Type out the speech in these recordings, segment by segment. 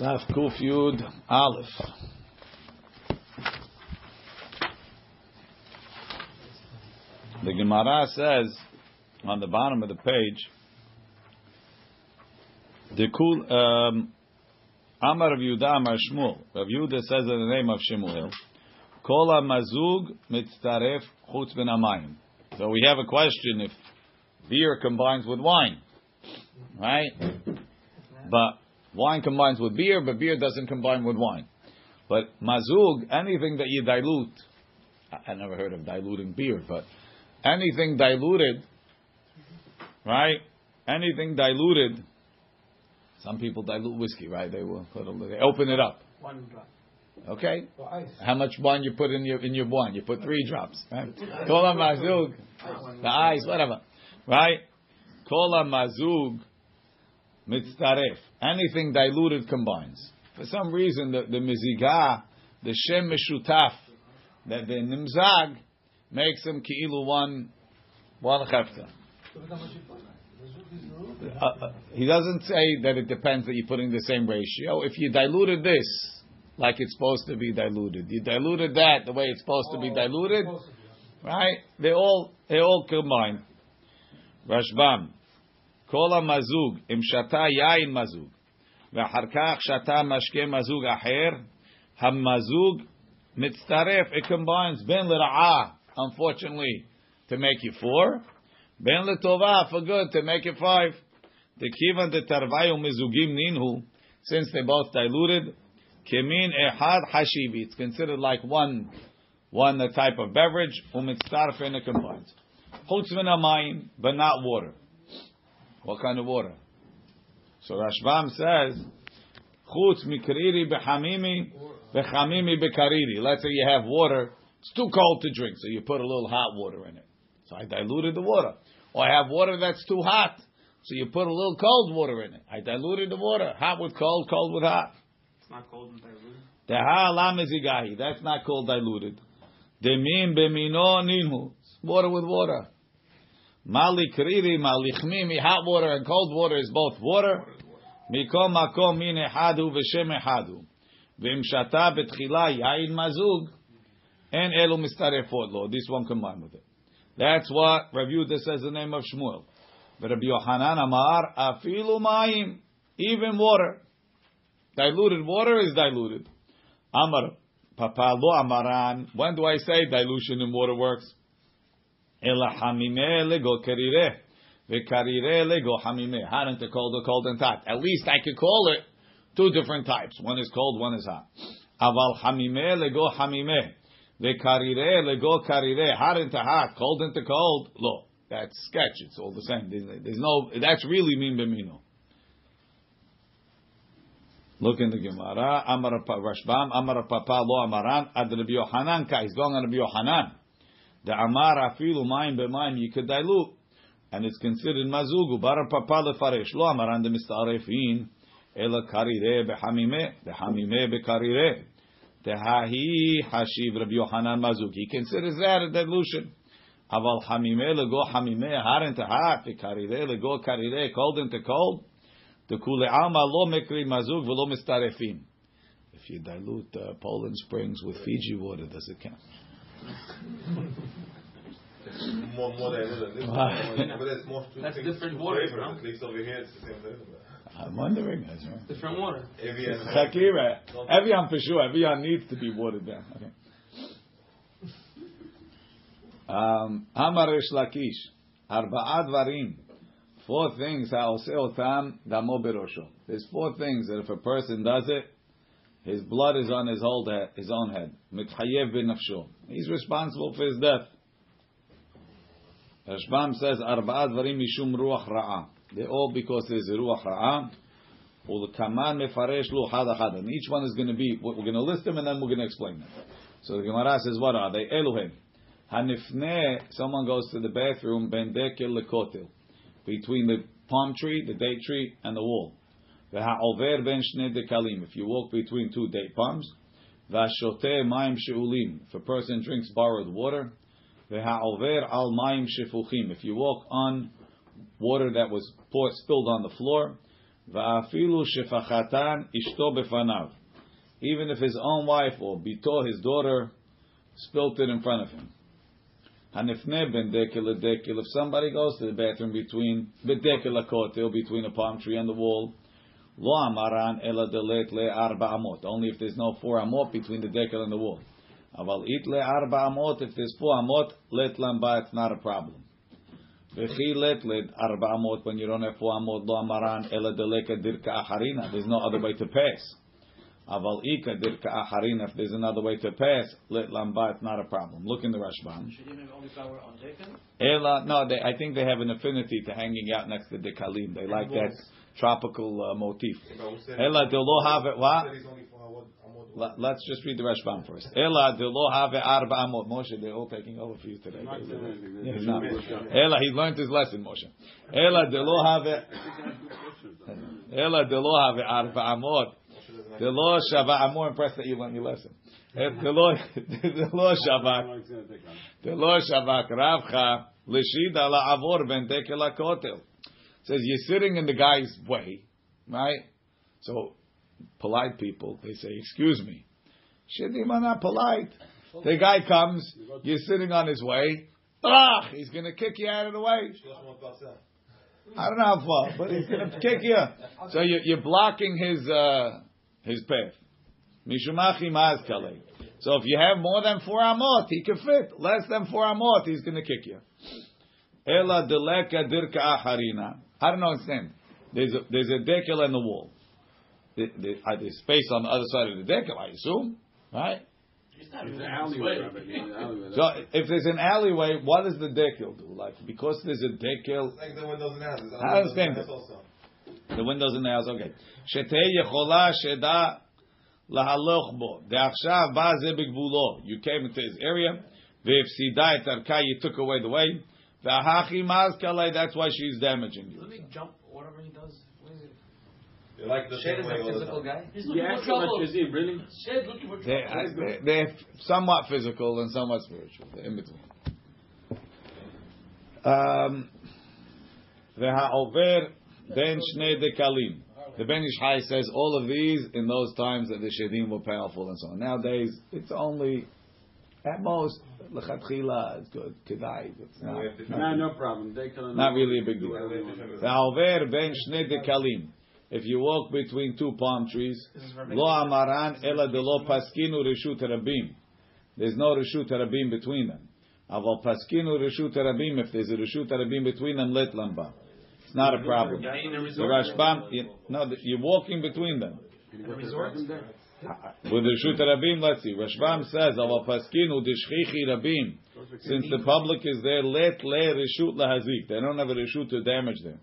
Zav Kuf Yud Aleph. The Gemara says on the bottom of the page, Dekel Amar Rav Yudah Amar Shmuel. Rav Yudah says in the name of Shmuel, Kol Mazug Mitzaref Chutz Ben Amayim. So we have a question if beer combines with wine, right? But wine combines with beer, but beer doesn't combine with wine. But mazug, anything that you dilute, I never heard of diluting beer, but anything diluted, right? Anything diluted, some people dilute whiskey, right? They open it up. One drop. Okay? How much wine you put in your wine? You put 3 drops. Right? Kola mazug, the ice, whatever. Right? Kola mazug. Mitzaref. Anything diluted combines. For some reason, the mizigah, the shem meshutaf, that the nimzag makes them ki'ilu one chefta. He doesn't say that it depends that you put in the same ratio. If you diluted this like it's supposed to be diluted, you diluted that the way it's supposed to be diluted, right? They all combine. Rashbam. כל המזוג, אם שתה יין מזוג, ואחר כך שתה משקה מזוג אחר, המזוג מצטרף, it combines בין לרעה, unfortunately, to make it 4, בין לטובה, for good, to make it 5. דכיוון דתרווי ומזוגים נינהו, since they both diluted, כמין אחד חשיבי, it's considered like one type of beverage, ומצטרף and it combines. חוץ מן המים, but not water. What kind of water? So Rashbam says, "Chutz mikariri bechamimi bekariri." Let's say you have water; it's too cold to drink, so you put a little hot water in it. So I diluted the water. Or I have water that's too hot, so you put a little cold water in it. I diluted the water, hot with cold, cold with hot. It's not cold and diluted. Deha lamizigahi. That's not called diluted. Demim bemino ninhu. Water with water. Mali kariri, mali chmimi, hot water and cold water is both water. Mikom makom min ehadu v'shem ehadu. V'im shata betchila yain mazug. And elu mistarefot lo. This one combined with it. That's what Rav Yudah says the name of Shmuel. But Rabbi Yochanan amar afilu mayim. Even water. Diluted water is diluted. Amar Papa lo amaran. When do I say dilution in water works? Ela hamime lego karire, vekarire lego hamime. Hot and cold, or cold and hot. At least I could call it 2 different types. One is cold, one is hot. Aval hamime lego hamime, vekarire lego karire. Hot and hot, cold and cold. Look, that's sketch. It's all the same. There's no. That's really mean b'mino. Look in the Gemara. Amar Rashbam, Amar Papa lo Amaran ad Rabbi Yochanan. He's going on Rabbi Yochanan. The amar afilu mayim b'mayim you could dilute, and it's considered mazugu. Bar papa lefaresh lo amaran de mistarefin ela karire b'hamime b'karire tehahi hashiv Rabbi Yochanan mazug. He considers that a dilution. Aval hamime lego hamime har into har b'karire lego karire cold into cold. The kule alma lo mekri mazug v'lo mistarefin. If you dilute Poland Springs with Fiji water, does it count? more that's different water. At least over here, it's the same flavor. I'm wondering, that's right. Different water. Evian for sure. Evian needs to be watered down. Okay. Amarish Lakish, Arba'ad Varim. 4 things. There's 4 things that if a person does it, his blood is on his own head. Mitchayev b'nafsho. He's responsible for his death. Rashbam says, "Arba'at varim mishum ruach ra'a." They all because there's a ruach ra'a. Ulkaman mefaresh lo hadachad. And each one is going to be. We're going to list them and then we're going to explain them. So the Gemara says, "What are they?" Elohim. Hanifne. Someone goes to the bathroom. Ben dekel lekotil. Between the palm tree, the date tree, and the wall. If you walk between 2 date palms, if a person drinks borrowed water, if you walk on water that was spilled on the floor, Va'afilu shefachatan ishto befanav. Even if his own wife, or bito, his daughter, spilt it in front of him. Hanifne ben dekel dekel. If somebody goes to the bathroom between bedekel akotel, between a palm tree and the wall, lo amaran ela delet le arba amot. Only if there's no 4 amot between the dekel and the wall. Aval it le arba amot. If there's 4 amot, let lamba. It's not a problem. Vechi let le arba amot. When you don't have 4 amot, lo amaran ela deleka dirka acharina. There's no other way to pass. Aval ika dirka acharin. If there's another way to pass, let lamba. It's not a problem. Look in the Rashbam. Shedim have only power on dekel? Ela, no, I think they have an affinity to hanging out next to the dekalim. They like that tropical motif. Ela de lo have what? Let's just read the Rashbam first. Ela de lo have arba amot. Moshe, they're all taking over for you today. Ela, he learned his lesson, Moshe. Ela de lo have. Ela de lo have arba amot. The law Shabbat. I'm more impressed that you learned your lesson. The law Shabbat. Ravcha l'shida la'avor ben dekel akotel. Says you're sitting in the guy's way, right? So polite people, they say, "Excuse me." Shedim are not polite. The guy comes. You're sitting on his way. Ah, he's gonna kick you out of the way. I don't know how far, but he's gonna kick you. So you're blocking his path. Mishumachi maz kalei. So if you have more than 4 amot, he can fit. Less than 4 amot, he's going to kick you. Ela deleka dirka acharina. I don't understand. There's a dekel in the wall. There's space on the other side of the dekel, I assume, right? It's an alleyway. So if there's an alleyway, what does the dekel do? Like because there's a dekel. It's like the windows and houses. I understand that. The windows in the house, okay. You came into his area. You took away the way. That's why she's damaging you. Let me jump, whatever he does. What is it? They like the Shed is a physical guy. He's looking for trouble. Is he really? Shed looking for trouble. They're somewhat physical and somewhat spiritual. They're in between. Ben Shnei Dekalim. The Ben Yishai says all of these in those times that the Shedim were powerful and so on. Nowadays, it's only, at most, L'Chatchila is good. Kedai. It's not. No problem. Not really a big deal. Ve'aver Ben Shnei Dekalim. If you walk between 2 palm trees, Lo Amaran Ela Delo Paskinu Reshut Arabim. There's no Reshut Arabim between them. Aval Paskinu Reshut Arabim. If there's a Reshut Arabim between them, let lamba. It's not a problem. The Rashbam, you're walking between them. With the Reshut Arabim, let's see. Rashbam says, since the public is there, let le Reshut lahazik. They don't have a Reshut to damage them.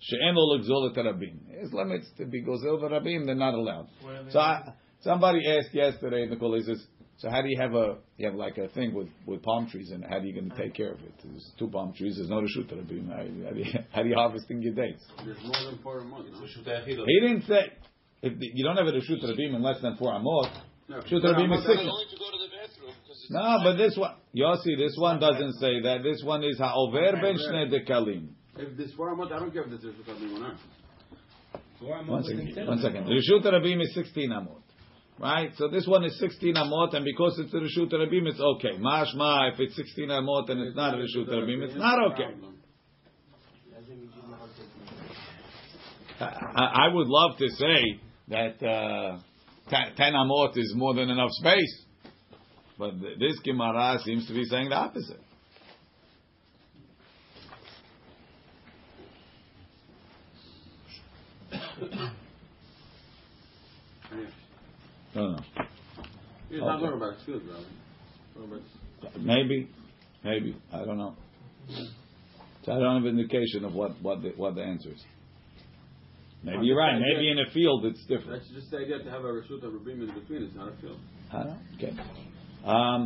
She'en lo l'exolet Arabim. There's limits to be gozel Arabim. They're not allowed. So somebody asked yesterday in the call, he says, so how do you have a thing with palm trees, and how are you going to take care of it? There's 2 palm trees. There's no Reshut Arabim. How do you harvesting your dates? There's more than 4 amot. He didn't say if you don't have a Reshut Arabim in less than 4 amot. No, Reshut Arabim is 6. No, but this one, Yossi, this one doesn't say that. This one is ha'over ben shnei dekalim. If there's 4 amot, I don't care if there's Reshut Arabim or not. One second. Reshut Arabim is 16 amot. Right? So this one is 16 amot, and because it's a Reshut Arabim, it's okay. Mashma, if it's 16 amot and it's not a Reshut Arabim, it's not okay. I would love to say that 10 amot is more than enough space, but this Gemara seems to be saying the opposite. No. He's not going about shoes, brother. Maybe. I don't know. So I don't have an indication of what the answer is. Maybe you're right. Maybe in a field it's different. That's just the idea to have a Reshut Arabim in between. It's not a field. I don't know. Okay. What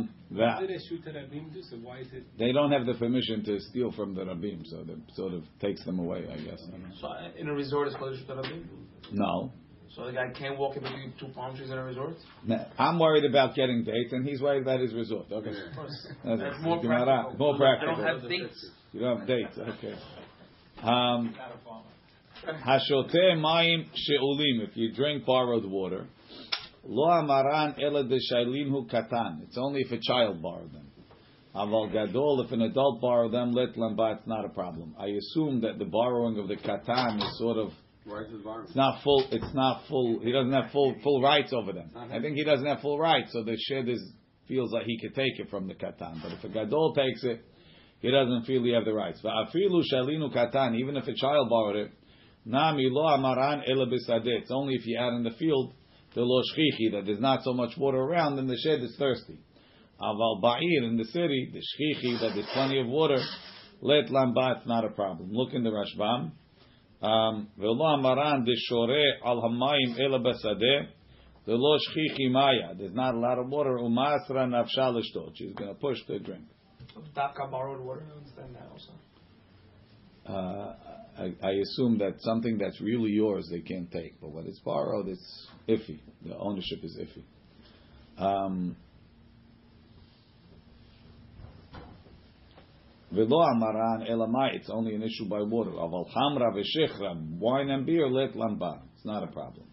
did Reshut Arabim do? So why is it? They don't have the permission to steal from the Rabim, so that sort of takes them away, I guess. So in a resort, it's called Reshut Arabim? No. So the guy can't walk in between 2 palm trees in a resort? No, I'm worried about getting dates, and he's worried about his resort. Okay. Yeah. Of course. That's more practical. More practical. I don't have dates. You don't have dates. Okay. Hashote Mayim She'olim, if you drink borrowed water. Lo Amaran Ela Deshailin Hu Katan. It's only if a child borrowed them. Aval Gadol, if an adult borrowed them, let Lamba, it's not a problem. I assume that the borrowing of the Katan is sort of, it's not full, he doesn't have full rights over them. I think he doesn't have full rights, so the Shed feels like he could take it from the Katan. But if a Gadol takes it, he doesn't feel he have the rights. Va'afilu shalinu katan, even if a child borrowed it, nami lo amaran ela b'sadeh. It's only if you out in the field, the lo shchichi, that there's not so much water around, then the shed is thirsty. Aval ba'ir, in the city, the shchichi, that there's plenty of water, let lamba, it's not a problem. Look in the Rashbam. Ve'lo amaran deshore al hamayim ela b'sadeh, the lo shchichi maya. There's not a lot of water. Umasra nafsha l'shtot. She's going to push to drink. Dafka borrowed water, I understand that also. I assume that something that's really yours they can't take, but when it's borrowed, it's iffy. The ownership is iffy. V'lo amaran elamai. It's only an issue by water. Aval hamra v'shechra, wine and beer let lamba. It's not a problem.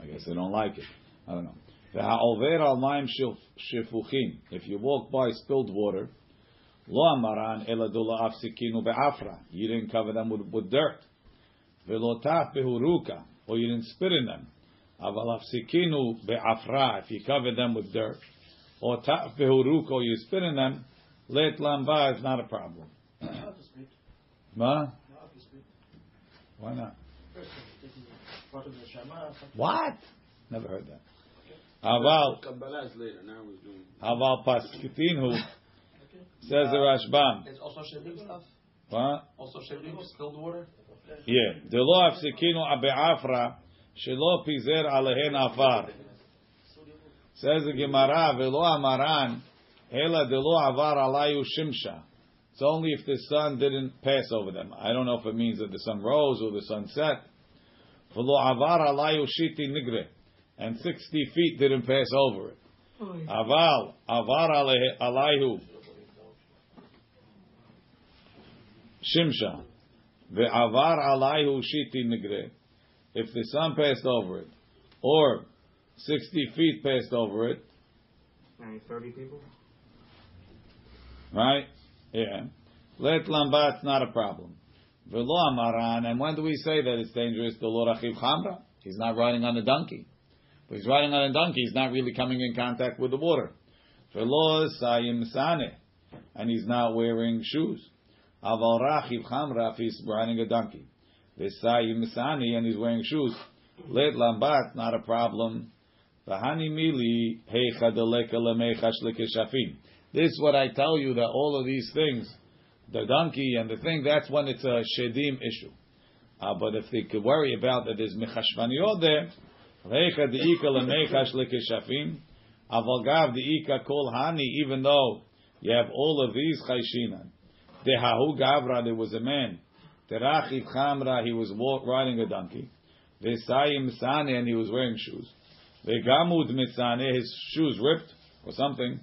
I guess they don't like it. I don't know. V'ha'olver al mayim shefuchim. If you walk by spilled water. Lo amaran eladula afsikinu be'afra. You didn't cover them with dirt. Velotaf behuruka, or you didn't spit in them. Aval afsikinu be'afra. If you cover them with dirt, or taf behuruka, or you spit in them, let lamba is not a problem. Ma? Why not? What? Never heard that. Aval paskitinu. Says the Rashbam. It's also Shedim stuff? What? Also Shedim, spilled water? Yeah. The law of Sekinu Abe'afra, Shelo Pizer Alehen Afar. Says the Gemara, Velo Amaran, Ela Delo Avar Alayu Shimsha. It's only if the sun didn't pass over them. I don't know if it means that the sun rose or the sun set. Velo Avar Alayu Shiti Nigre. And 60 feet didn't pass over it. Aval, Avar Alayu Shimsha, ve'avar alayhu shiti nigre. If the sun passed over it, or 60 feet passed over it, 30 people. Right? Yeah. Let lambat's not a problem. Ve'lo amaran. And when do we say that it's dangerous? The lo rachiv chamra. He's not riding on a donkey, but he's riding on a donkey. He's not really coming in contact with the water. Ve'lo sayim saneh, and he's not wearing shoes. Aval rachiv chamra, if he's riding a donkey. Vesayim misani, and he's wearing shoes. Let lambat, not a problem. Vahani mili heicha deleka lemecha shlekeshafim. This is what I tell you, that all of these things, the donkey and the thing, that's when it's a shedim issue. But if they could worry about that there's mechashvaniot there, heicha deika lemecha shlekeshafim, aval gav deika kol hani, even though you have all of these chayshinan. Dehahu gavra, there was a man. Terachiv chamra, he was riding a donkey. Vesayim misane, and he was wearing shoes. Vegamud misane, his shoes ripped or something.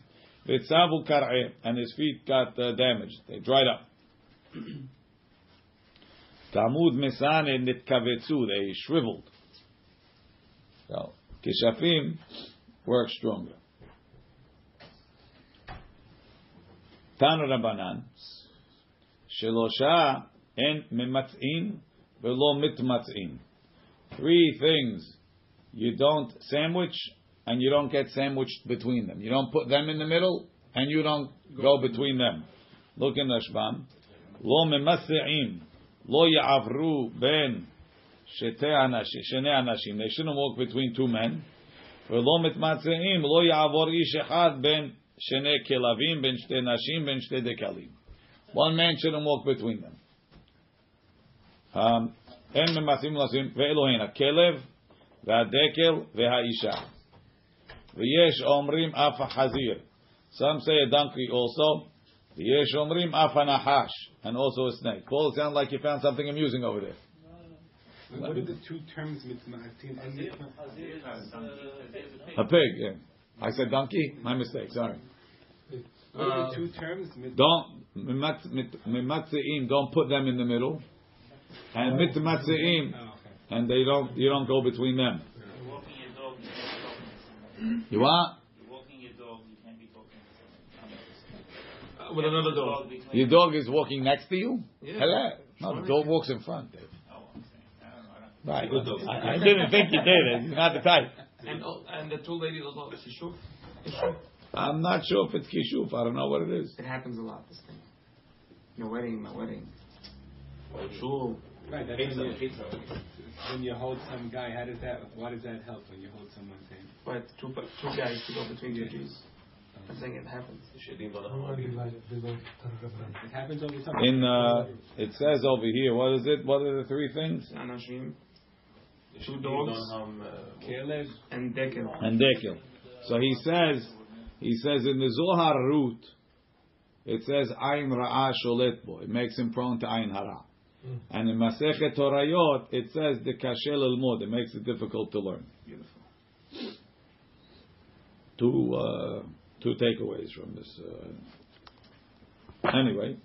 Vetzavu kar'eh, and his feet got damaged. They dried up. Tamud misane nitkavetsu, they shriveled. So, keshafim work stronger. Tanu Rabbanan. Shelosha en mematzin velo mitmatzin. Three things you don't sandwich and you don't get sandwiched between them. You don't put them in the middle and you don't go between them. Look in Rashbam. Lo mematzin lo ya'avru ben shene anashim. They shouldn't walk between two men. Velo mitmatzin lo ya'avor ish echad ben shene kelavim ben shte nashim ben shte dekalim. One man shouldn't walk between them. Kelev, Dekel, Isha. V'yesh omrim af hazir. Some say a donkey also. V'yesh omrim af nahash, and also a snake. Paul, it sounds like you found something amusing over there. What are the two terms? A pig. Yeah. I said donkey. My mistake. Sorry. What are the two terms? Don't put them in the middle. and mitmatzeim, and they don't. You don't go between them. You're walking your dog. You can't be talking to someone. You what? You're walking your dog. You can't be talking to someone. With another dog. Your dog is walking next to you. Yeah. Hello. No, the dog walks in front. Dave. Oh, I'm saying. I don't know. Right. I didn't think you did. It's not the type. And the two ladies also. Kishuf. I'm not sure if it's kishuf. I don't know what it is. It happens a lot. This thing. Your wedding, my wedding. Well, true. Right, that's when you hold some guy, how does that? Why does that help when you hold someone's hand? But two guys to go between the Jews. I'm saying it happens. It happens over time. It says over here. What is it? What are the three things? Anashim, two dogs, Caleb, and Dekel. So he says in the Zohar root, it says Ayn Ra'a Sholet Bo. It makes him prone to Ayn Hara. And in Masechet Torayot, it says the Kashel Elmod. It makes it difficult to learn. Beautiful. Two takeaways from this. Anyway,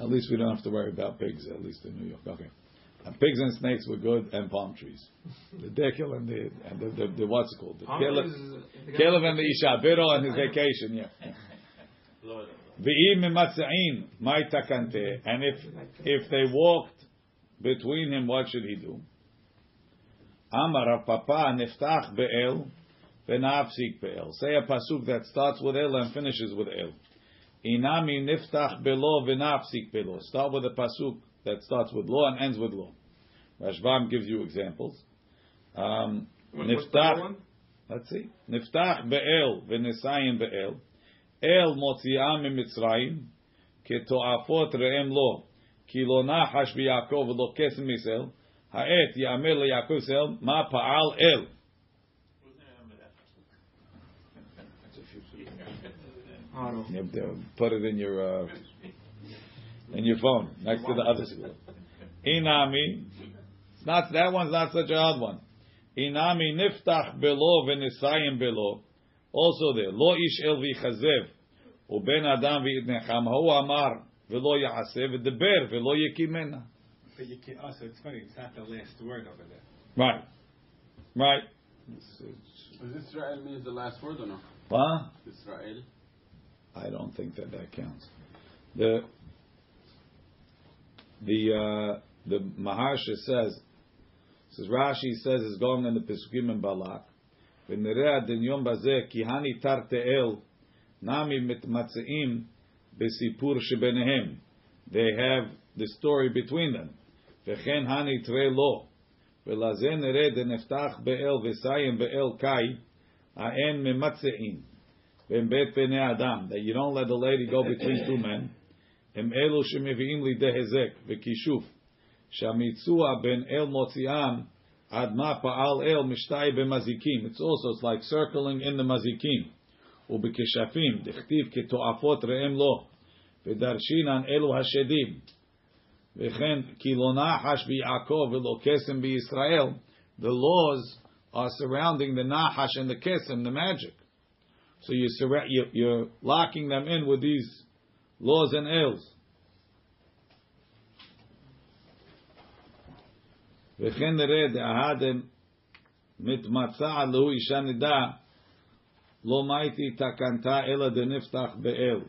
at least we don't have to worry about pigs. At least in New York, okay. And pigs and snakes were good, and palm trees. The Dekel and the what's it called? The Caleb and the Ishabiro and his vacation, yeah. And if they walked between him, what should he do? Amar Papa niftach be'el v'nafsik be'el. Say a pasuk that starts with el and finishes with el. Inami niftach be'lo v'nafsik be'lo. Start with a pasuk that starts with law and ends with law. Rashbam gives you examples. Niftach, let's see. Niftach be'el v'nesayin be'el. El motzi'am mitzrayim keto'afot re'em lo kilona hash b'Yakov lo kesem misel ha'et ya'amel le'Yakov sel ma pa'al el. Put it in your... in your phone, next to the other school. Inami, it's not, that one's not such a hard one. Inami niftach below v'nesayim below. Also there, lo ish el v'chazev, uben adam v'idnecham, ho amar v'lo ya'asev, v'deber v'lo yekimena. But you can also, it's funny, it's not the last word over there. Right. Right. Does Israel mean the last word or no? Huh? Israel? I don't think that counts. The Maharsha says Rashi says is going in the Pesukim and Balak. V'nerea denyom bazeh kihani tarte'el nami mitmatzeim besipur shebenehem. They have the story between them. V'chen hani tre'lo v'lazen nere deneftach be'el v'sayim be'el kai ha'en mematzeim v'embet b'nei adam. That you don't let the lady go between two men. Em elu shemiviim lidei hezek v'kishuf shamitzua ben el motziam adma pa'al el mishtai b'mazikim. It's also like circling in the mazikim. U'b'keshafim dichtiv keto'afot re'em lo v'darshinan elu hashedim v'chen kilona hash b'Yakov v'lo kesem b'Yisrael. The laws are surrounding the nahash and the kesem, the magic. So you're locking them in with these laws and ills. V'chen nered ahadem mitmatzah lehu isha nidah lo maiti takanta ela deniftach be'el.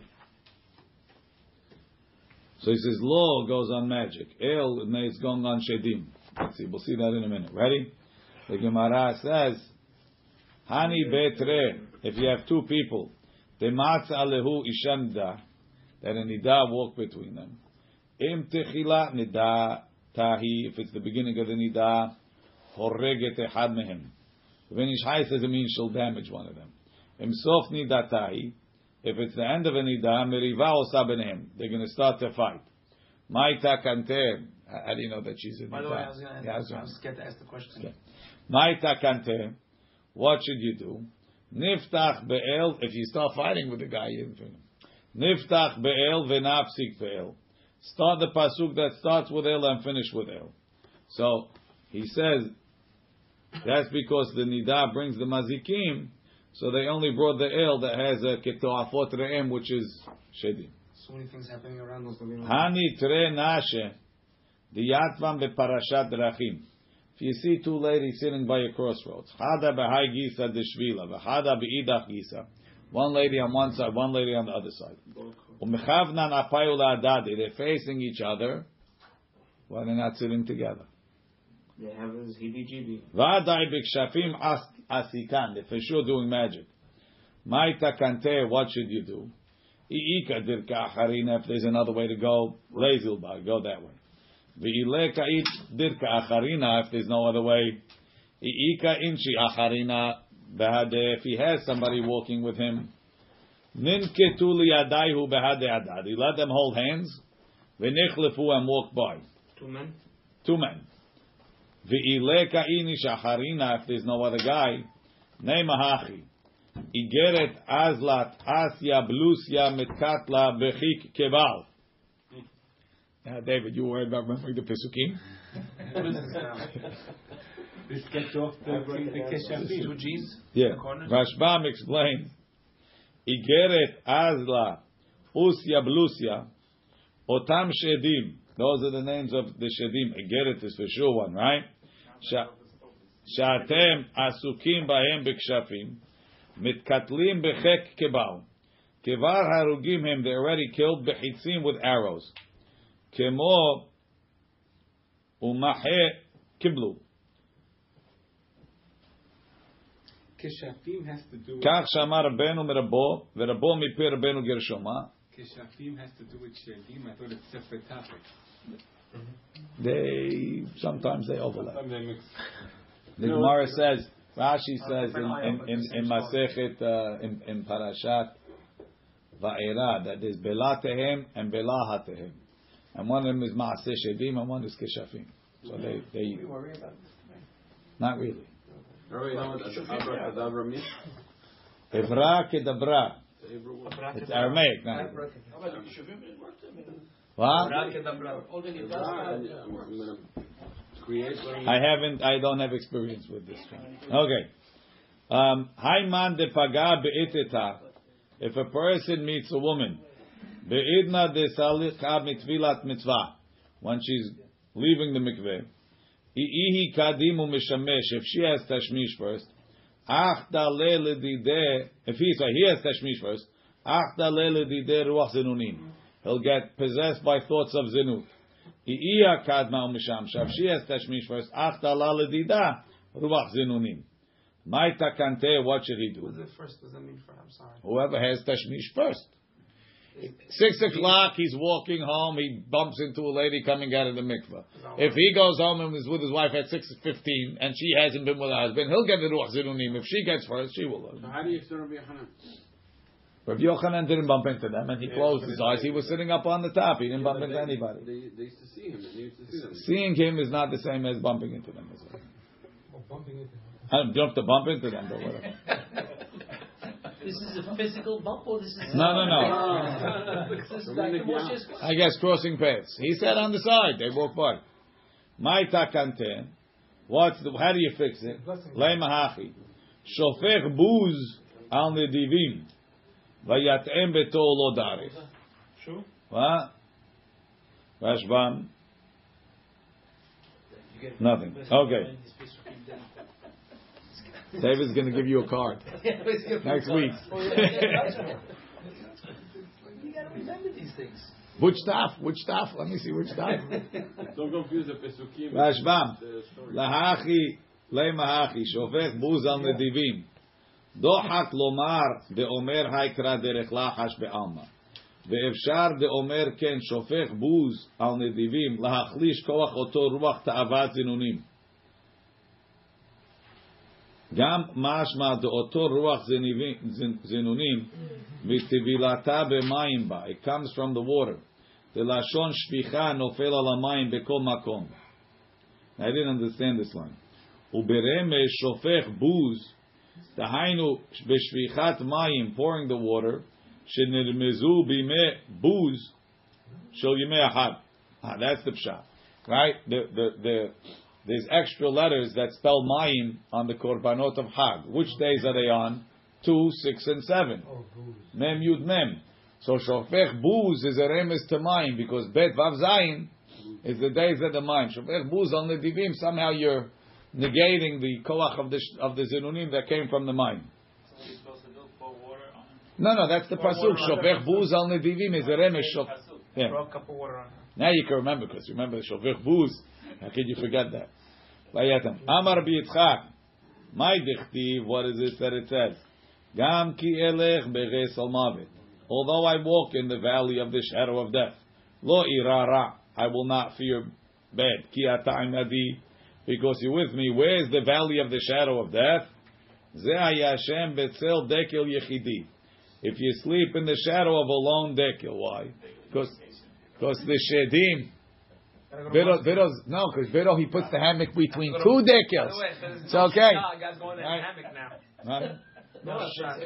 So he says law goes on magic. El is going on shedim. Let's see. We'll see that in a minute. Ready? The Gemara says hani betre. If you have two people, dematzah lehu isha nidah. That a nidah walk between them. Im techila nidah tahi. If it's the beginning of the nidah, horreget echad mehem. When ishai says it means she'll damage one of them. Im sof nidah tahi. If it's the end of a nidah, meriva osa benehem. They're going to start to fight. Maita kante. How do you know that she's a nidah? By the way, I was going to ask the question. Maita kante. What should you do? Niftach be'el. If you start fighting with the guy, you can. Niftach be'el v'nafsik be'el. Start the pasuk that starts with el and finish with el. So he says that's because the nidah brings the mazikim. So they only brought the ale that has a ketoafot re'em, which is shedim. So many things happening around us. Hani tre nashe diyatvam beparashat drachim. If you see two ladies sitting by a crossroads, chada b'hai gisa deshvila, v'chada b'idach gisa. One lady on one side, one lady on the other side. Umechavnan apayu la'adadi. They're facing each other. Why they're not sitting together? They have his heebie-jeebie. V'adai b'kshafim asikan. They're for sure doing magic. Ma'ita kante. What should you do? I'ika dirka acharina. If there's another way to go, lezilba. Go that way. V'ileka it dirka acharina. If there's no other way, i'ika inchi acharina. If he has somebody walking with him, ninketuli adaihu behade adadi. Let them hold hands. V'nichlefu and walk by. Two men. V'ileka inish acharina. If there's no other guy, neimahachi. Igeret azlat asya blusya mitkatla bechik kebal. Now, David, you worried about remembering the Pesukim? This gets off the two G's. Yeah. Rashbam explained, Igeret Azla Usya Blusya Otam Shedim. Those are the names of the Shedim. Igeret is for sure one, right? Sha'atem Asukim Bahem B'Kshafim Mitkatlim B'Chek Kebal Kevar Harugim Him. They already killed B'Chitzim with arrows. Kemo Umahe Kiblu. Keshafim has to do with Shedim. I thought it's separate topics. Sometimes they overlap. Sometimes they mix. The Gemara says, Rashi says in Masechet in Parashat Va'era that there's Belatehem and Belahatehem, and one of them is Maaseh Shedim and one is Keshafim. So they we worry about this today. Not really. Evra kedabra. It's Aramaic now. What? I don't have experience with this one. Okay. Hayman de paga beiteta. If a person meets a woman, beidna de salicha mitvilat mitzvah, when she's leaving the mikveh. If she has tashmish first, if he has tashmish first, he'll get possessed by thoughts of zinut. If she has tashmish first, what should he do? What does that mean for him? I'm sorry. Whoever has tashmish first. 6 o'clock, he's walking home, he bumps into a lady coming out of the mikveh. If he goes home and is with his wife at 6:15 and she hasn't been with her husband, he'll get the ruach zinunim. If she gets first, she will. So how do you explain Rabbi Yochanan? Rabbi Yochanan didn't bump into them, and he closed his eyes. He was sitting up on the top. He didn't bump into anybody. They used to see him. They used to see them. Seeing him is not the same as bumping into them. Well, bumping into them. I don't have to bump into them, but whatever. This is a physical bump, or this is no. I guess crossing paths. He said on the side. They walk by. My takante. How do you fix it? Leimahachi. Shofech booz al nedivim. Vayatem betol odarif. Sure. What? Rashbam. Nothing. Okay. David's going to give you a card next week. You got to remember these things. Which staff? Let me see which staff. Don't confuse the pesukim. Rashbam. Lahachi leimahachi shofech buz al nedivim. Dohak lomar deomer haikra derech lachash be'alma. Ve'efshar deomer ken shofech buz al nedivim lahachlish koach oto ruach ta'avat zinunim. Gam mashma de otor ruach zinunim v'tivilata b'mayim ba. It comes from the water. The lashon shvicha nofel al hamayim b'kol makom. I didn't understand this line. Ubereme shofech buz dahainu b'shvichat mayim, pouring the water shenirmezu b'me buz shel yimei ahad. That's the pshat, right? There's extra letters that spell Mayim on the Korbanot of Chag. Which days are they on? 2, 6, and 7. Mem Yud Mem. So Shofech Buz is a remes to Maim, because Bet Vav Zayin is the days of the Maim. Shofech Buz on the Divim, somehow you're negating the koach of the Zinunim that came from the Maim. So you're supposed to do pour water on him? No, that's the Pasuk. Shofech Buz on the Divim is a remes. Yeah. Pour a cup of water on him. Now you can remember, because remember Shofech Buz. How could you forget that? Amar B'Yitzchak. My dichtiv, what is it that it says? Gam ki elech beres al mavet. Although I walk in the valley of the shadow of death, lo irara, I will not fear bad. Ki ata'im adi, because you're with me. Where is the valley of the shadow of death? Ze hayashem betzel dekel yechidi. If you sleep in the shadow of a lone dekel, why? Because the shedim. Because he puts the hammock between two dekels. It's okay. If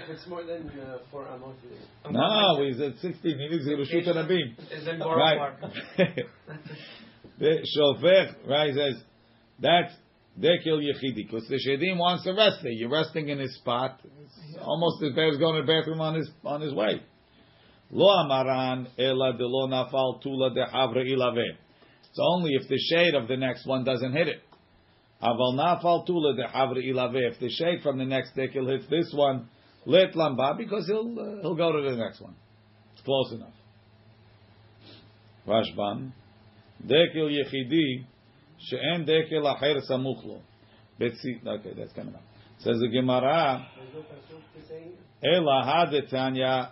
it's more than 4 hours. No, he's at 16. He needs to Reshut Arabim. It's in Borough Park. The Shofech, right, says, that's Dekel Yechidi. Because the Shedim wants to rest there. You're resting in his spot. It's almost as bad as going to the bathroom on his way. Lo amaran ela de lo nafal tula de havre ilave. It's only if the shade of the next one doesn't hit it. Aval nafal tula de havre ilave. If the shade from the next dekel hits this one, let lamba, because he'll go to the next one. It's close enough. Rashbam dekel yechidi she'en dekel acher samuchlo. Okay, that's coming up. Says the Gemara. Ela hadetanya.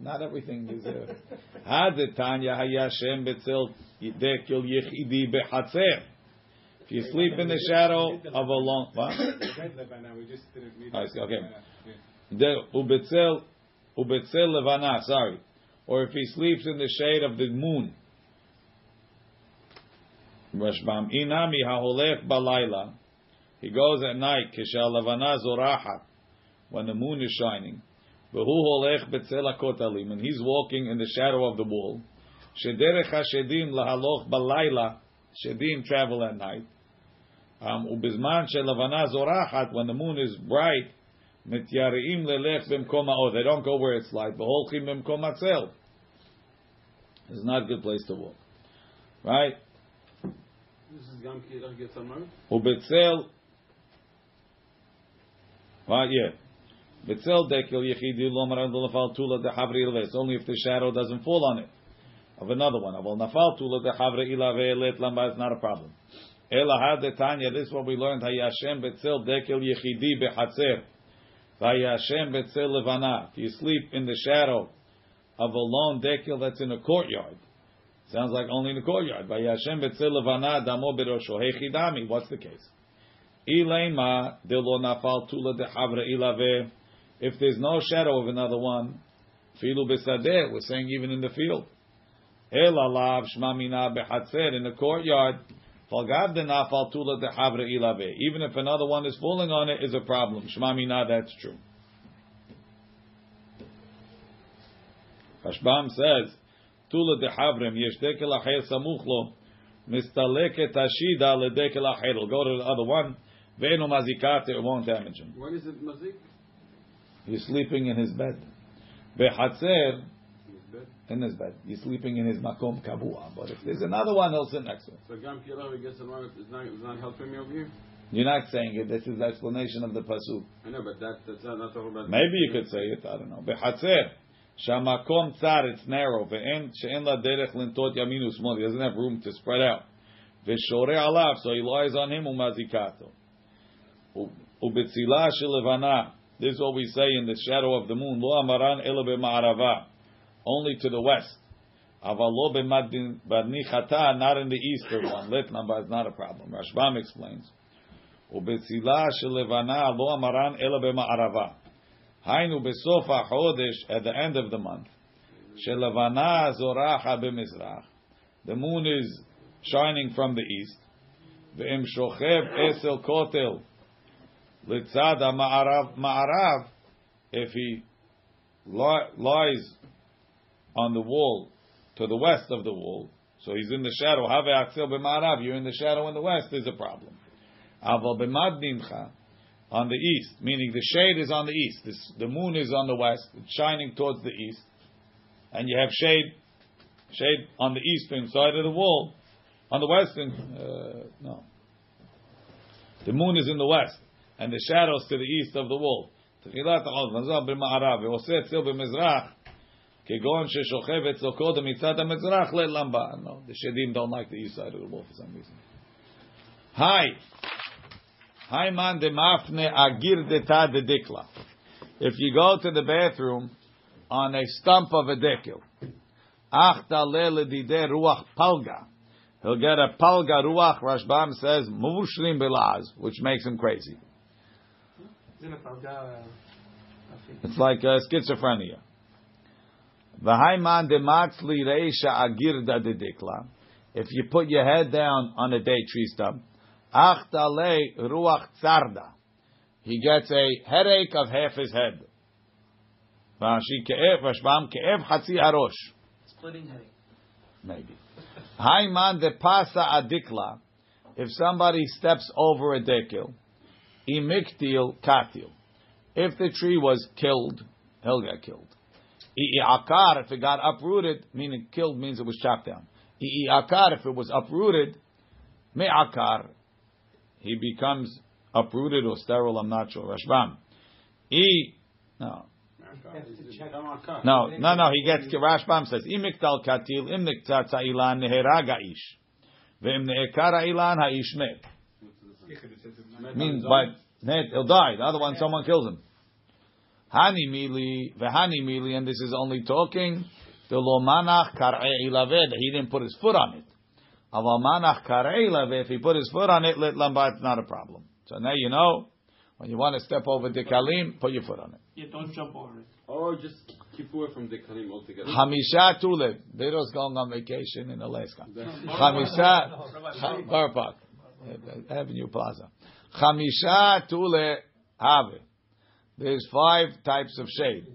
Not everything is there. Hadetanya hayashem betzel dekel yechidi behatzer. If you sleep in the shadow of a long, what? Okay. Ubetzel levana. Sorry. Or if he sleeps in the shade of the moon. Rashbam inami haholech balayla. He goes at night. Kishal levana zoracha. When the moon is shining. Vehu holech betzel hakotalim. And he's walking in the shadow of the wall. Shederech hashedim lahaloch balayla. Shedim travel at night. Ubizman shelavana zorachat, when the moon is bright, mityareim lelech b'mkoma od. They don't go where it's light. B'holchim b'mkoma tzel. It's not a good place to walk, right? This is gam kirach getamar. Ubetzel. Right, yeah. Betzel dekel yechidi lomaran dolafal tula dehavri ilves. Only if the shadow doesn't fall on it. Of another one. It's not a problem. This is what we learned. If you sleep in the shadow of a lone dekel that's in a courtyard. Sounds like only in the courtyard. What's the case? If there's no shadow of another one, we're saying even in the field. In the courtyard, even if another one is falling on it, is a problem. Shmamina, that's true. Hashbam says, go to the other one. It won't damage him. What is it, mazik? He's sleeping in his bed. In his bed. He's sleeping in his makom kabua. But if there's another one, he'll sit next to him. So Gam Kilawi gets along with it's not helping me over here? You're not saying it. This is the explanation of the Pasuk. I know, but that's not talking about. Maybe you could say it. I don't know. Behatzer. Shamakom tzar. It's narrow. She'en la derech lintot yaminu small. He doesn't have room to spread out. Veshore alav. So he lies on him. Umazikato. Ubetzila shilevana. This is what we say in the shadow of the moon. Lo amaran ela b'ma'arava. Only to the west. Avalo b'madnichata, not in the eastern one. Lit number is not a problem. Rashbam explains. Ubetzila shelevana lo amaran ela b'ma'arava. Hainu besofa chodesh, at the end of the month. Shelevana zoracha b'mizrach. The moon is shining from the east. Ve'em shochev esel kotel. Litzada ma'arav. If he lies on the wall, to the west of the wall, so he's in the shadow. You're in the shadow in the west, is a problem. on the east, meaning the shade is on the east, the moon is on the west, it's shining towards the east, and you have shade on the eastern side of the wall, on the western, the moon is in the west, and the shadows to the east of the wall. No, the Shedim don't like the east side of the wall for some reason. If you go to the bathroom on a stump of a dekel, he'll get a palga ruach. Rashbam says muvushrim belaz, which makes him crazy. It's like schizophrenia. If you put your head down on a date tree stump, he gets a headache of half his head. Splitting headache. Maybe. If somebody steps over a dekel, if the tree was killed, he'll get killed. If it got uprooted, meaning killed means it was chopped down. If it was uprooted, he becomes uprooted or sterile, I'm not sure. Rashbam. He gets, Rashbam says, means by he'll die. The other one, someone kills him. Hani mili, and this is only talking. The lo manach karei ilaved. He didn't put his foot on it. Aval manach karei ilaved. If he put his foot on it, let lamba. It's not a problem. So now you know when you want to step over the kalim, put your foot on it. Yeah, don't jump over it. Or just keep away from the kalim altogether. Hamisha tulid. They're just going on vacation in Alaska. Hamisha Burbank. Avenue Plaza. Chamisha Tule Have. There's 5 types of shade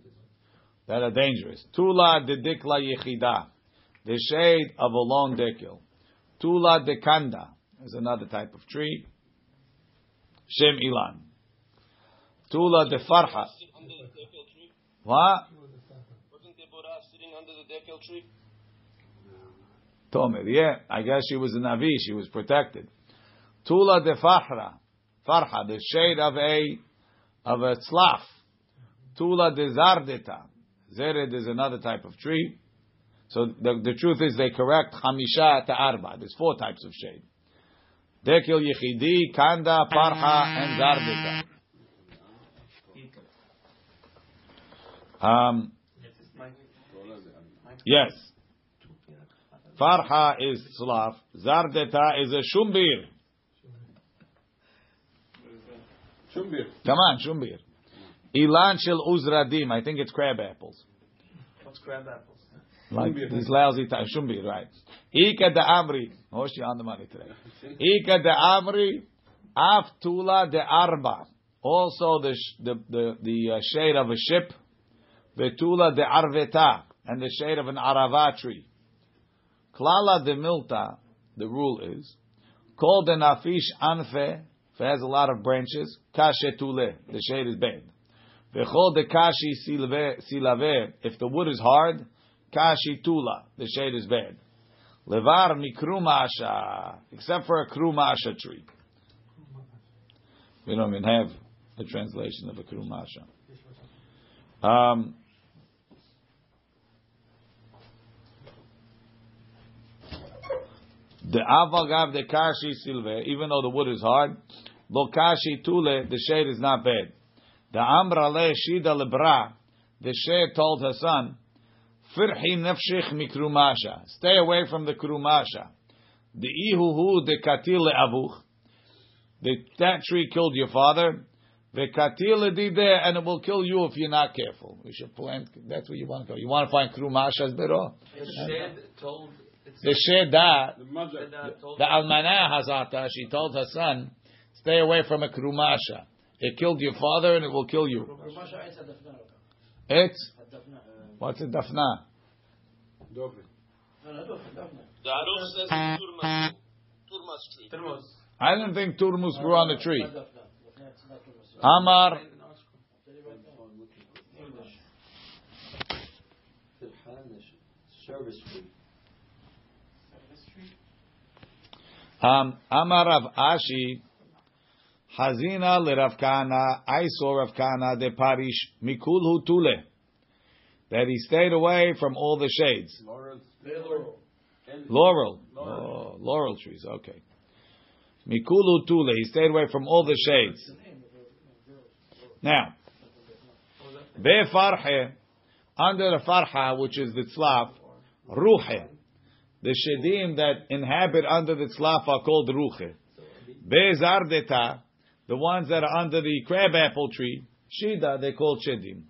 that are dangerous. Tula de Dikla Yechida. The shade of a long dekel. Tula de Kanda is another type of tree. Shem Ilan. Tula de Farha. What? Wasn't Deborah sitting under the dekel tree? Tomer, yeah. I guess she was a Navi. She was protected. Tula de Farha, the shade of a tzlaf. Tula de Zardeta. Zered is another type of tree. So the truth is they correct Hamisha Ta'arba. There's 4 types of shade. Dekel Yechidi, Kanda, Farha, and Zardeta. Yes. Farha is tzlaf. Zardeta is a shumbir. Shumbir. Come on, shumbir. Ilan shel uzradim. I think it's crab apples. What's crab apples? Like these lousy times. Shumbir, right. Ika da amri. Hoshi on the money today. Ika da amri. Aftula de arba. Also the shade of a ship. Betula de arveta. And the shade of an arava tree. Klala de milta. The rule is. Kol de nafish anfe. If it has a lot of branches, kashetule, the shade is bad. V'chol de kashi silave, if the wood is hard, kashitula, the shade is bad. Levar mi krumasha, except for a krumasha tree. We don't even have a translation of a krumasha. The avagav de kashi silve, even though the wood is hard, lo kashi tule, the shade is not bad. The amra le shida lebra, the shade told her son, firhi nefshich mi krumasha, stay away from the krumasha. The ihuhu de katil le avuch, that tree killed your father. The katil le dideh, and it will kill you if you're not careful. We should plant. That's where you want to go. You want to find krumashas bero. The shade told. The Shedah, the Almanah Hazata, she told her son, stay away from a Krumasha. It killed your father and it will kill you. Krumasha, it's a Dafna. It's? What's a Dafna? Dovri. No, Dafna. The Arush says Turmus tree. I don't think Turmus grew on the tree. Amar. Amar Rav Ashi. Hazina le Rav Kana. I saw Rav Kana de Parish Mikul Hutule. That he stayed away from all the shades. Laurel trees. Okay. Mikulu Tule. He stayed away from all the shades. Now, Be Farhe, under the Farha, which is the Tzlaf, Ruche. The Shedim that inhabit under the Tzlaf are called Ruche. Be Zardeta, the ones that are under the crabapple tree, Shida, they're called Shedim.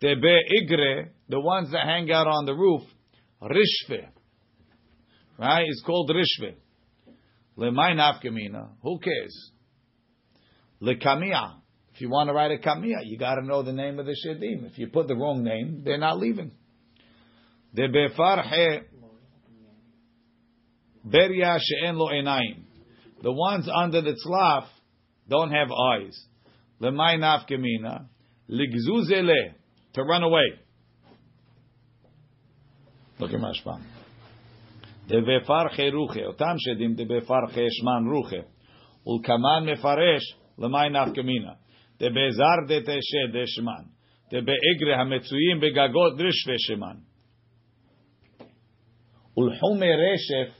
Te Be Igre, the ones that hang out on the roof, Rishve. Right? It's called Rishve. Lemay nafkamina. Who cares? Le Kamiya. If you want to write a Kamiya, you got to know the name of the Shedim. If you put the wrong name, they're not leaving. De Befarhe Beria she'en lo enayim. The ones under the tzlaf don't have eyes. Lemay nafkamina. Ligzuzele. To run away. Look at Rashbam. Devefarche ruche. Otam shedim devefarche shman ruche. Ulkaman mefaresh lemay nafkamina. Debezar deteshed shman. Debeigre hametzuyim begagot rishve shman. Ulchume reshef.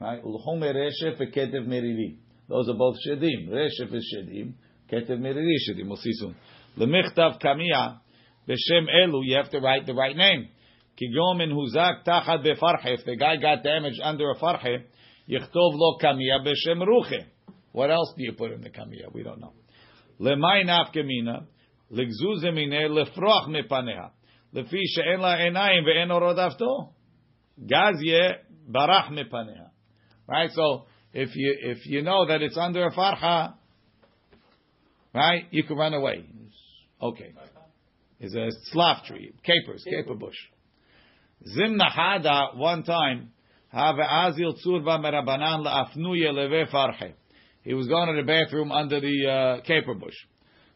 Right? Ulchume reshef and ketev meriri. Those are both shedim. Reshef is shedim. Ketev meriri shedim. We'll see soon. Lemichtav kamiyah. Beshem elu. You have to write the right name. If the guy got damaged under a farhe, yichtov lo kamiya b'shem ruche. What else do you put in the kamiya? We don't know. Lemay nafkamina, legzuz emine lefroch mepaneha, lefi she'en la enayim ve'en orod afto, gazye barach mepaneha. Right. So if you know that it's under a farha, right, you can run away. Okay. It's a slav tree, caper bush. Zimna hada, one time, he was going to the bathroom under the caper bush.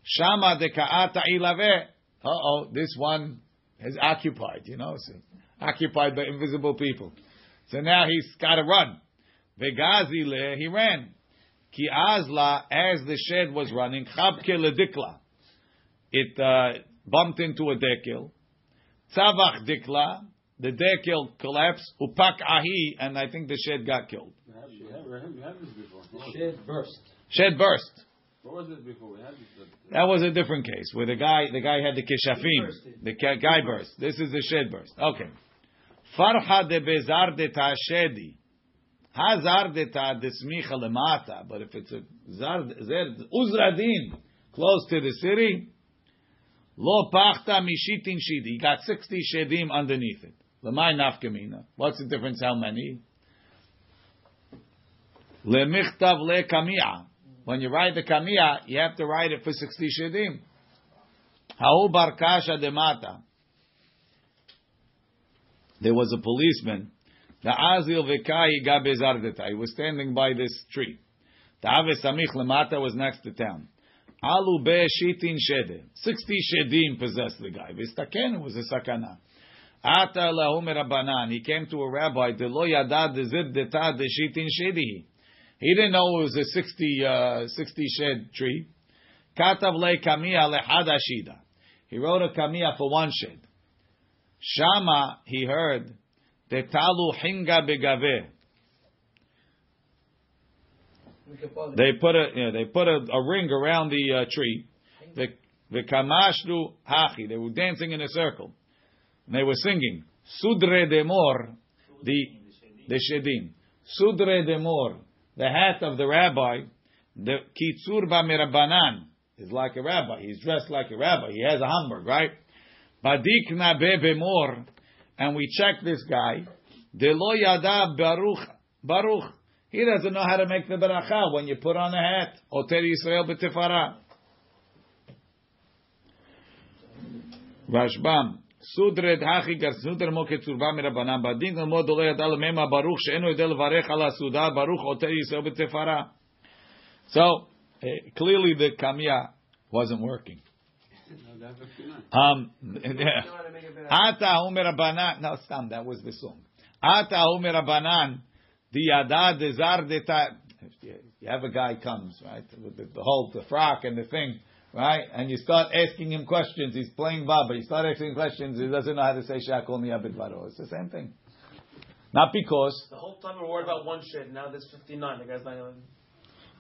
Shama de ka'ata ilave. Uh-oh, this one is occupied, you know. So occupied by invisible people. So now he's got to run. Vegazile, he ran. Ki azla, as the shed was running, chabke ledikla. It bumped into a dekel. Tzavach dikla. The dekel collapsed, upak ahi, and I think the shed got killed. We had this before. Shed burst. What was it before? We had this. That was a different case where the guy had the keshafim. The guy burst. This is the shed burst. Okay. Farha de bezardeta shedi. Hazardeta desmicha lemata. But if it's a uzradin, close to the city. Lo pachta mishitin shidi. He got 60 shedim underneath it. Lemay nafkamina. What's the difference? How many? Lemichtav le kamiya. When you write the kamiya, you have to write it for 60 shedim. Ha'u barkasha demata. There was a policeman. The azil vekayi gabezardeta. He was standing by this tree. The avesamich lemata was next to town. Alu be shitin shede. 60 shedim possessed the guy. Vistaken was a sakana. Ata lahum rabanan. He came to a rabbi. De lo yada de zibdeta de shitin shedi. He didn't know it was a 60 shed tree. Katav le kamiya lehada shida. He wrote a kamiya for one shed. Shama, he heard, de talu hinga begave. They put a ring around the tree. The kamashlu hachi. They were dancing in a circle. And they were singing sudre demor, the shedim. Sudre demor, the hat of the rabbi. The kitzur bamirabanan is like a rabbi. He's dressed like a rabbi. He has a hamburg, right? Badikna bebemor, and we check this guy. Delo yada baruch. He doesn't know how to make the beracha when you put on a hat. Oter Yisrael b'tefara. Rashbam. Sudred hachi garsnuter moketzurba mirabanan badin l'mod olay adal mema baruch she'enu edel varech ala suda baruch oter Yisrael b'tefara. So, clearly the Kamiya wasn't working. Ata Omer Rabbanan. No, Stam, that was the song. Ata Omer Rabbanan, Diyada de Zardeta. You have a guy comes, right, with the whole, the frock and the thing, right? And you start asking him questions. He's playing Bob, but you start asking questions. He doesn't know how to say Shakol Niyabidvaro. It's the same thing. Not because. The whole time we're worried about one shit. Now there's 59. The guy's not going.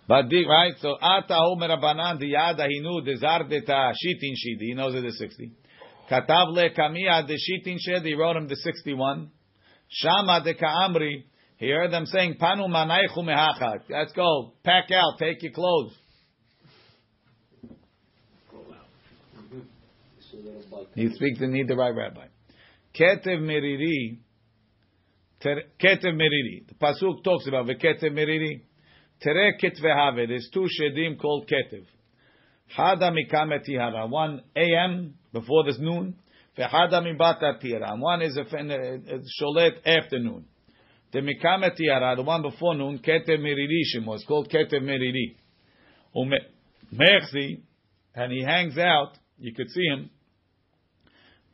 But right, so Ata Omer Rabbanan Diyada, he knew the Zardeta Shitin Shidi. He knows it is 60. Katavle Kamiya the Shitin Shidi. He wrote him the 61. Shama de Kaamri. He heard them saying, "Panu manaychu mehachad." Let's go, pack out, take your clothes. He speaks and need the right rabbi. Ketev Meriri. Ketev Meriri. The pasuk talks about the Ketev Meriri. Tere ketvehave. There's two shedim called ketev. Hada mikametihara. 1 a.m. before this noon. Vehada mibatatira. 1 is a sholet afternoon. The Mikame Tiara, the one before noon, Ketev Meriri Shim was called Ketev Meriri. Merzi, and he hangs out, you could see him,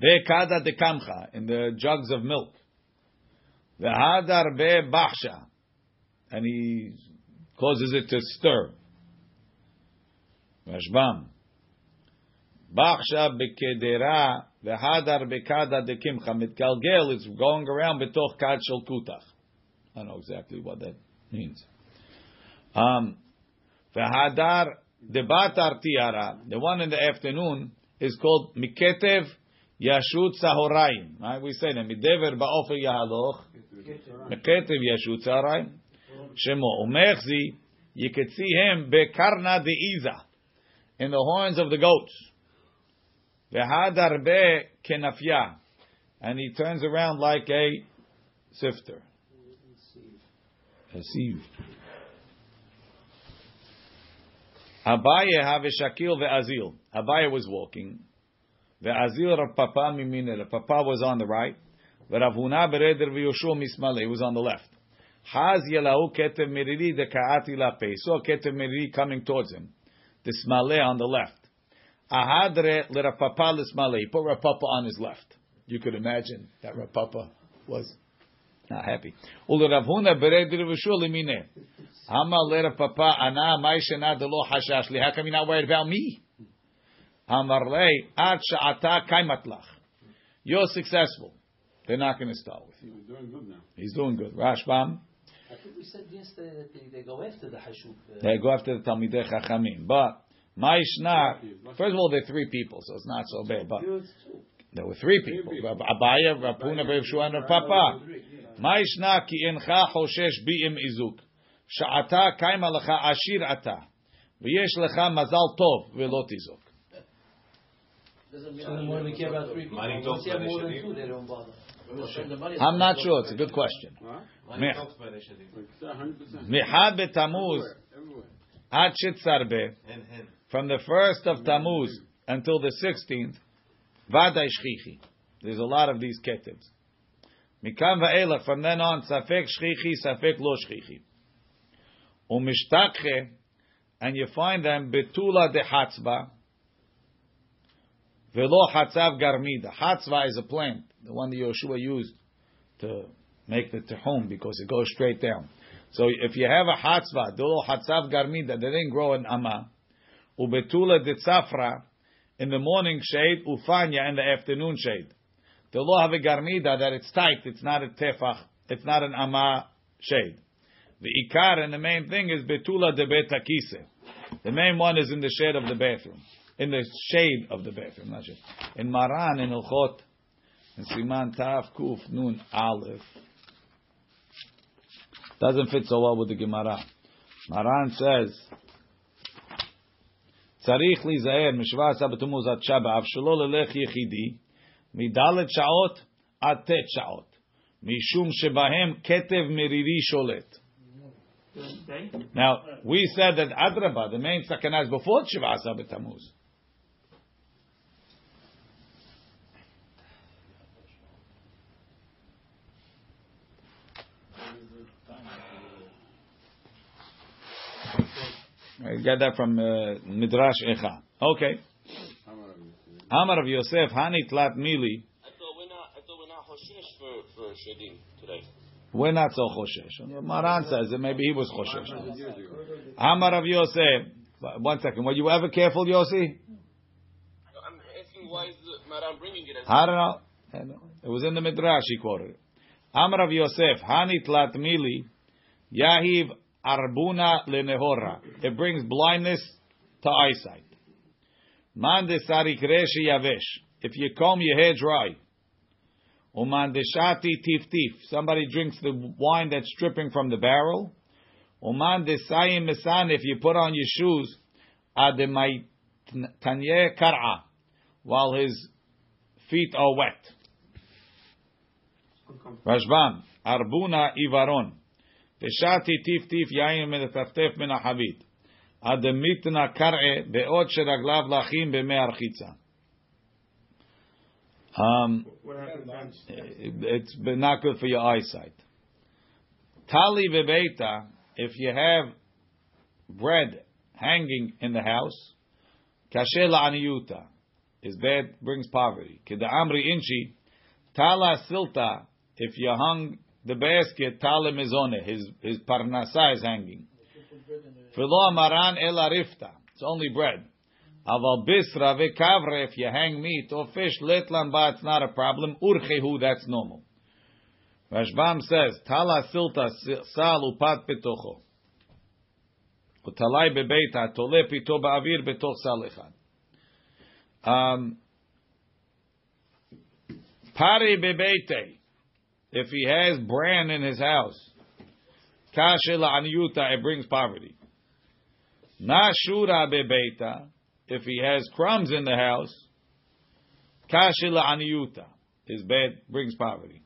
Ve Kada de Kamcha, in the jugs of milk. Ve Hadar Be Bachsha, and he causes it to stir. Rashbam. Bachsha Bekedera, Ve Hadar Be Kada de Kimcha, Mitkalgel, it's going around Betoch Kad Shel Kutach. I don't know exactly what that means. V'hadar debatar tiara, the one in the afternoon is called miketev yashut sahoraim. Right? We say them midever ba'ofer yahaloch miketev yashut sahoraim. Shemo umechzi, you could see him bekarna deiza, in the horns of the goats. V'hadar be kenafya, and he turns around like a sifter. Perceived. Abaye have a shakil ve'azil. Abaye was walking. Ve'azil Rav Papa mimine. Papa was on the right. Rav Yudah bereder veYoshua mismale. He was on the left. Haz yelahu ketev meriri dekaati lape. Saw ketev meriri coming towards him. The smale on the left. Ahadre le Rav Papa l'smale. He put Rav Papa on his left. You could imagine that Rav Papa was not happy. How come you're not worried about me? You're successful. They're not going to start with you. He's doing good. Rashbam. I think we said yesterday that they go after the Hashub. They go after the Talmidei Chachamim. But Maishna, first of all, they're three people, so it's not so bad. But there were three people: Abaye, Rav Puna, Rav Shuan, Rav Papa. Ma'ishna ki encha choshesh bi'im izuk. Sha'ata kaima lecha ashir ata. V'yesh lecha mazal tov ve'lo tizok. Doesn't mean the more we care about three people. Once you have more than two, they don't bother. I'm not sure. It's a good question. Mehad be'tamuz ad shetzarbe. From the 1st of Tammuz until the 16th, vaday shchichi. There's a lot of these ketibs. Mikam va'elach, from then on, safek shchichi, safek lo shchichi. Umishtakhe, and you find them betula de hatzba, velo hatzav garmida. Hatzva is a plant, the one that Yeshua used to make the tehom, because it goes straight down. So if you have a hatzva, velo hatzav garmida, they didn't grow in amma. Ubetula de tzafra, in the morning shade, ufanya, in the afternoon shade. The law of a garmida, that it's tight, it's not a tefach, it's not an ama shade. The ikar, and the main thing is betula de betakise. The main one is in the shade of the bathroom. In the shade of the bathroom, not shade. In Maran, in Ilchot, in Siman Tav Kuf Nun Aleph. Doesn't fit so well with the Gemara. Maran says, Tzarich li zaher, mishva sabatumuz at shabav, shalol elech yechidi, Midalet Shaot, Atet Shaot. Mishum Shebahem Ketev Meriri Sholet. Now, we said that Adraba, the main sakana, is before Shiva Asa B'Tamuz. I got that from Midrash Echa. Okay. Amar Rav Yosef, Hanit Lat Mili. I thought we're not Hoshesh for Shedim today. We're not so Hoshesh. Maran says that maybe he was Hoshesh. Amar Rav Yosef. One second. Were you ever careful, Yossi? I'm asking why is Maran bringing it as I don't know. It was in the Midrash, he quoted it. Amar Rav Yosef, Hanit Lat Mili, Yahiv Arbuna Lenehora. It brings blindness to eyesight. Mande Sarik Reshi Yavesh. If you comb your hair dry. Umandeshati Tif Tif. Somebody drinks the wine that's dripping from the barrel. Umandesayim Mesan. If you put on your shoes. Ademai Tanye Kar'a. While his feet are wet. Rashbam, Arbuna Ivaron, Deshati Tiftif Yain Menetaftef Menahavit, Ademitna Kar'e Beot Sheraglav Lachim Bemearchitza. It's not good for your eyesight. Tali Vebeita, if you have bread hanging in the house, Kashe La Aniuta, is bad, brings poverty. Kida Amri Inchi, Tala Silta. If you hung the basket, Talim is on it. His Parnasa is hanging. Filo Maran el Arifta. It's only bread. Aval Bisra vekavre. If you hang meat or fish, Letlan ba, it's not a problem. Urchehu, that's normal. Rashbam says, Tala silta sal upat petocho. Utalai bebeita tole pito ba'avir betoch sal echad. Pari bebeite. If he has bran in his house, kashe la'aniuta, it brings poverty. Nashura bebeita, if he has crumbs in the house, kashe la'aniuta, his bed brings poverty.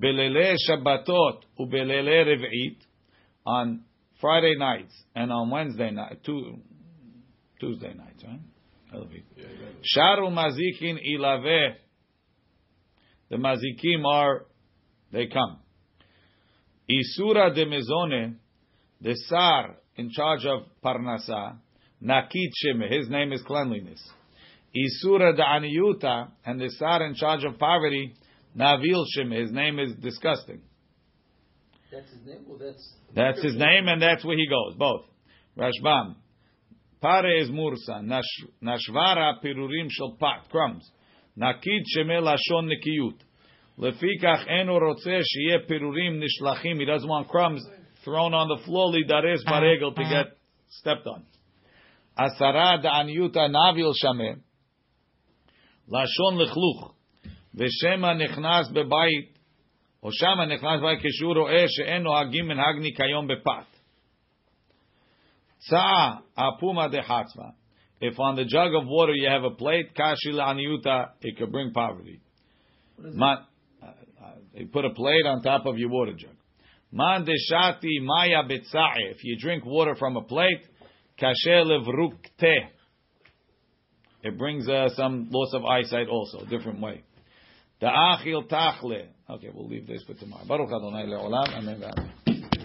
Belele shabbatot ubelele rev'it, on Friday nights and on Wednesday night, Tuesday nights, right? Sharu mazikin ilaveh, the mazikim are. They come. Isura de Mezone, the Sar in charge of Parnasa, Nakid Sheme, his name is cleanliness. Isura de Aniuta, and the Sar in charge of poverty, Navil Sheme, his name is disgusting. That's his name? Well, that's his name, and that's where he goes, both. Rashbam. Pare is Mursa, Nashvara Pirurim Shalpat, crumbs. Nakid Sheme Lashon Nikiyut. Lefikach eno rotzeh sheyeh pirurim nishlachim. He doesn't want crumbs thrown on the floor. Lidares baregel to get stepped on. Asara da'aniuta navil shameh. Lashon lechluch. Veshema nechnas bebayit. O shama nechnas bebayit keshur ro'eh she'eno hagim min hagni kayom bepath. Tza'a apuma dechatzva. If on the jug of water you have a plate, kashi la'aniuta, it could bring poverty. You put a plate on top of your water jug. Man deshati maya betzae. If you drink water from a plate, kasher levruk teh. It brings some loss of eyesight also, different way. Da'achil tachle. Okay, we'll leave this for tomorrow. Baruch Adonai le'olam. Amen.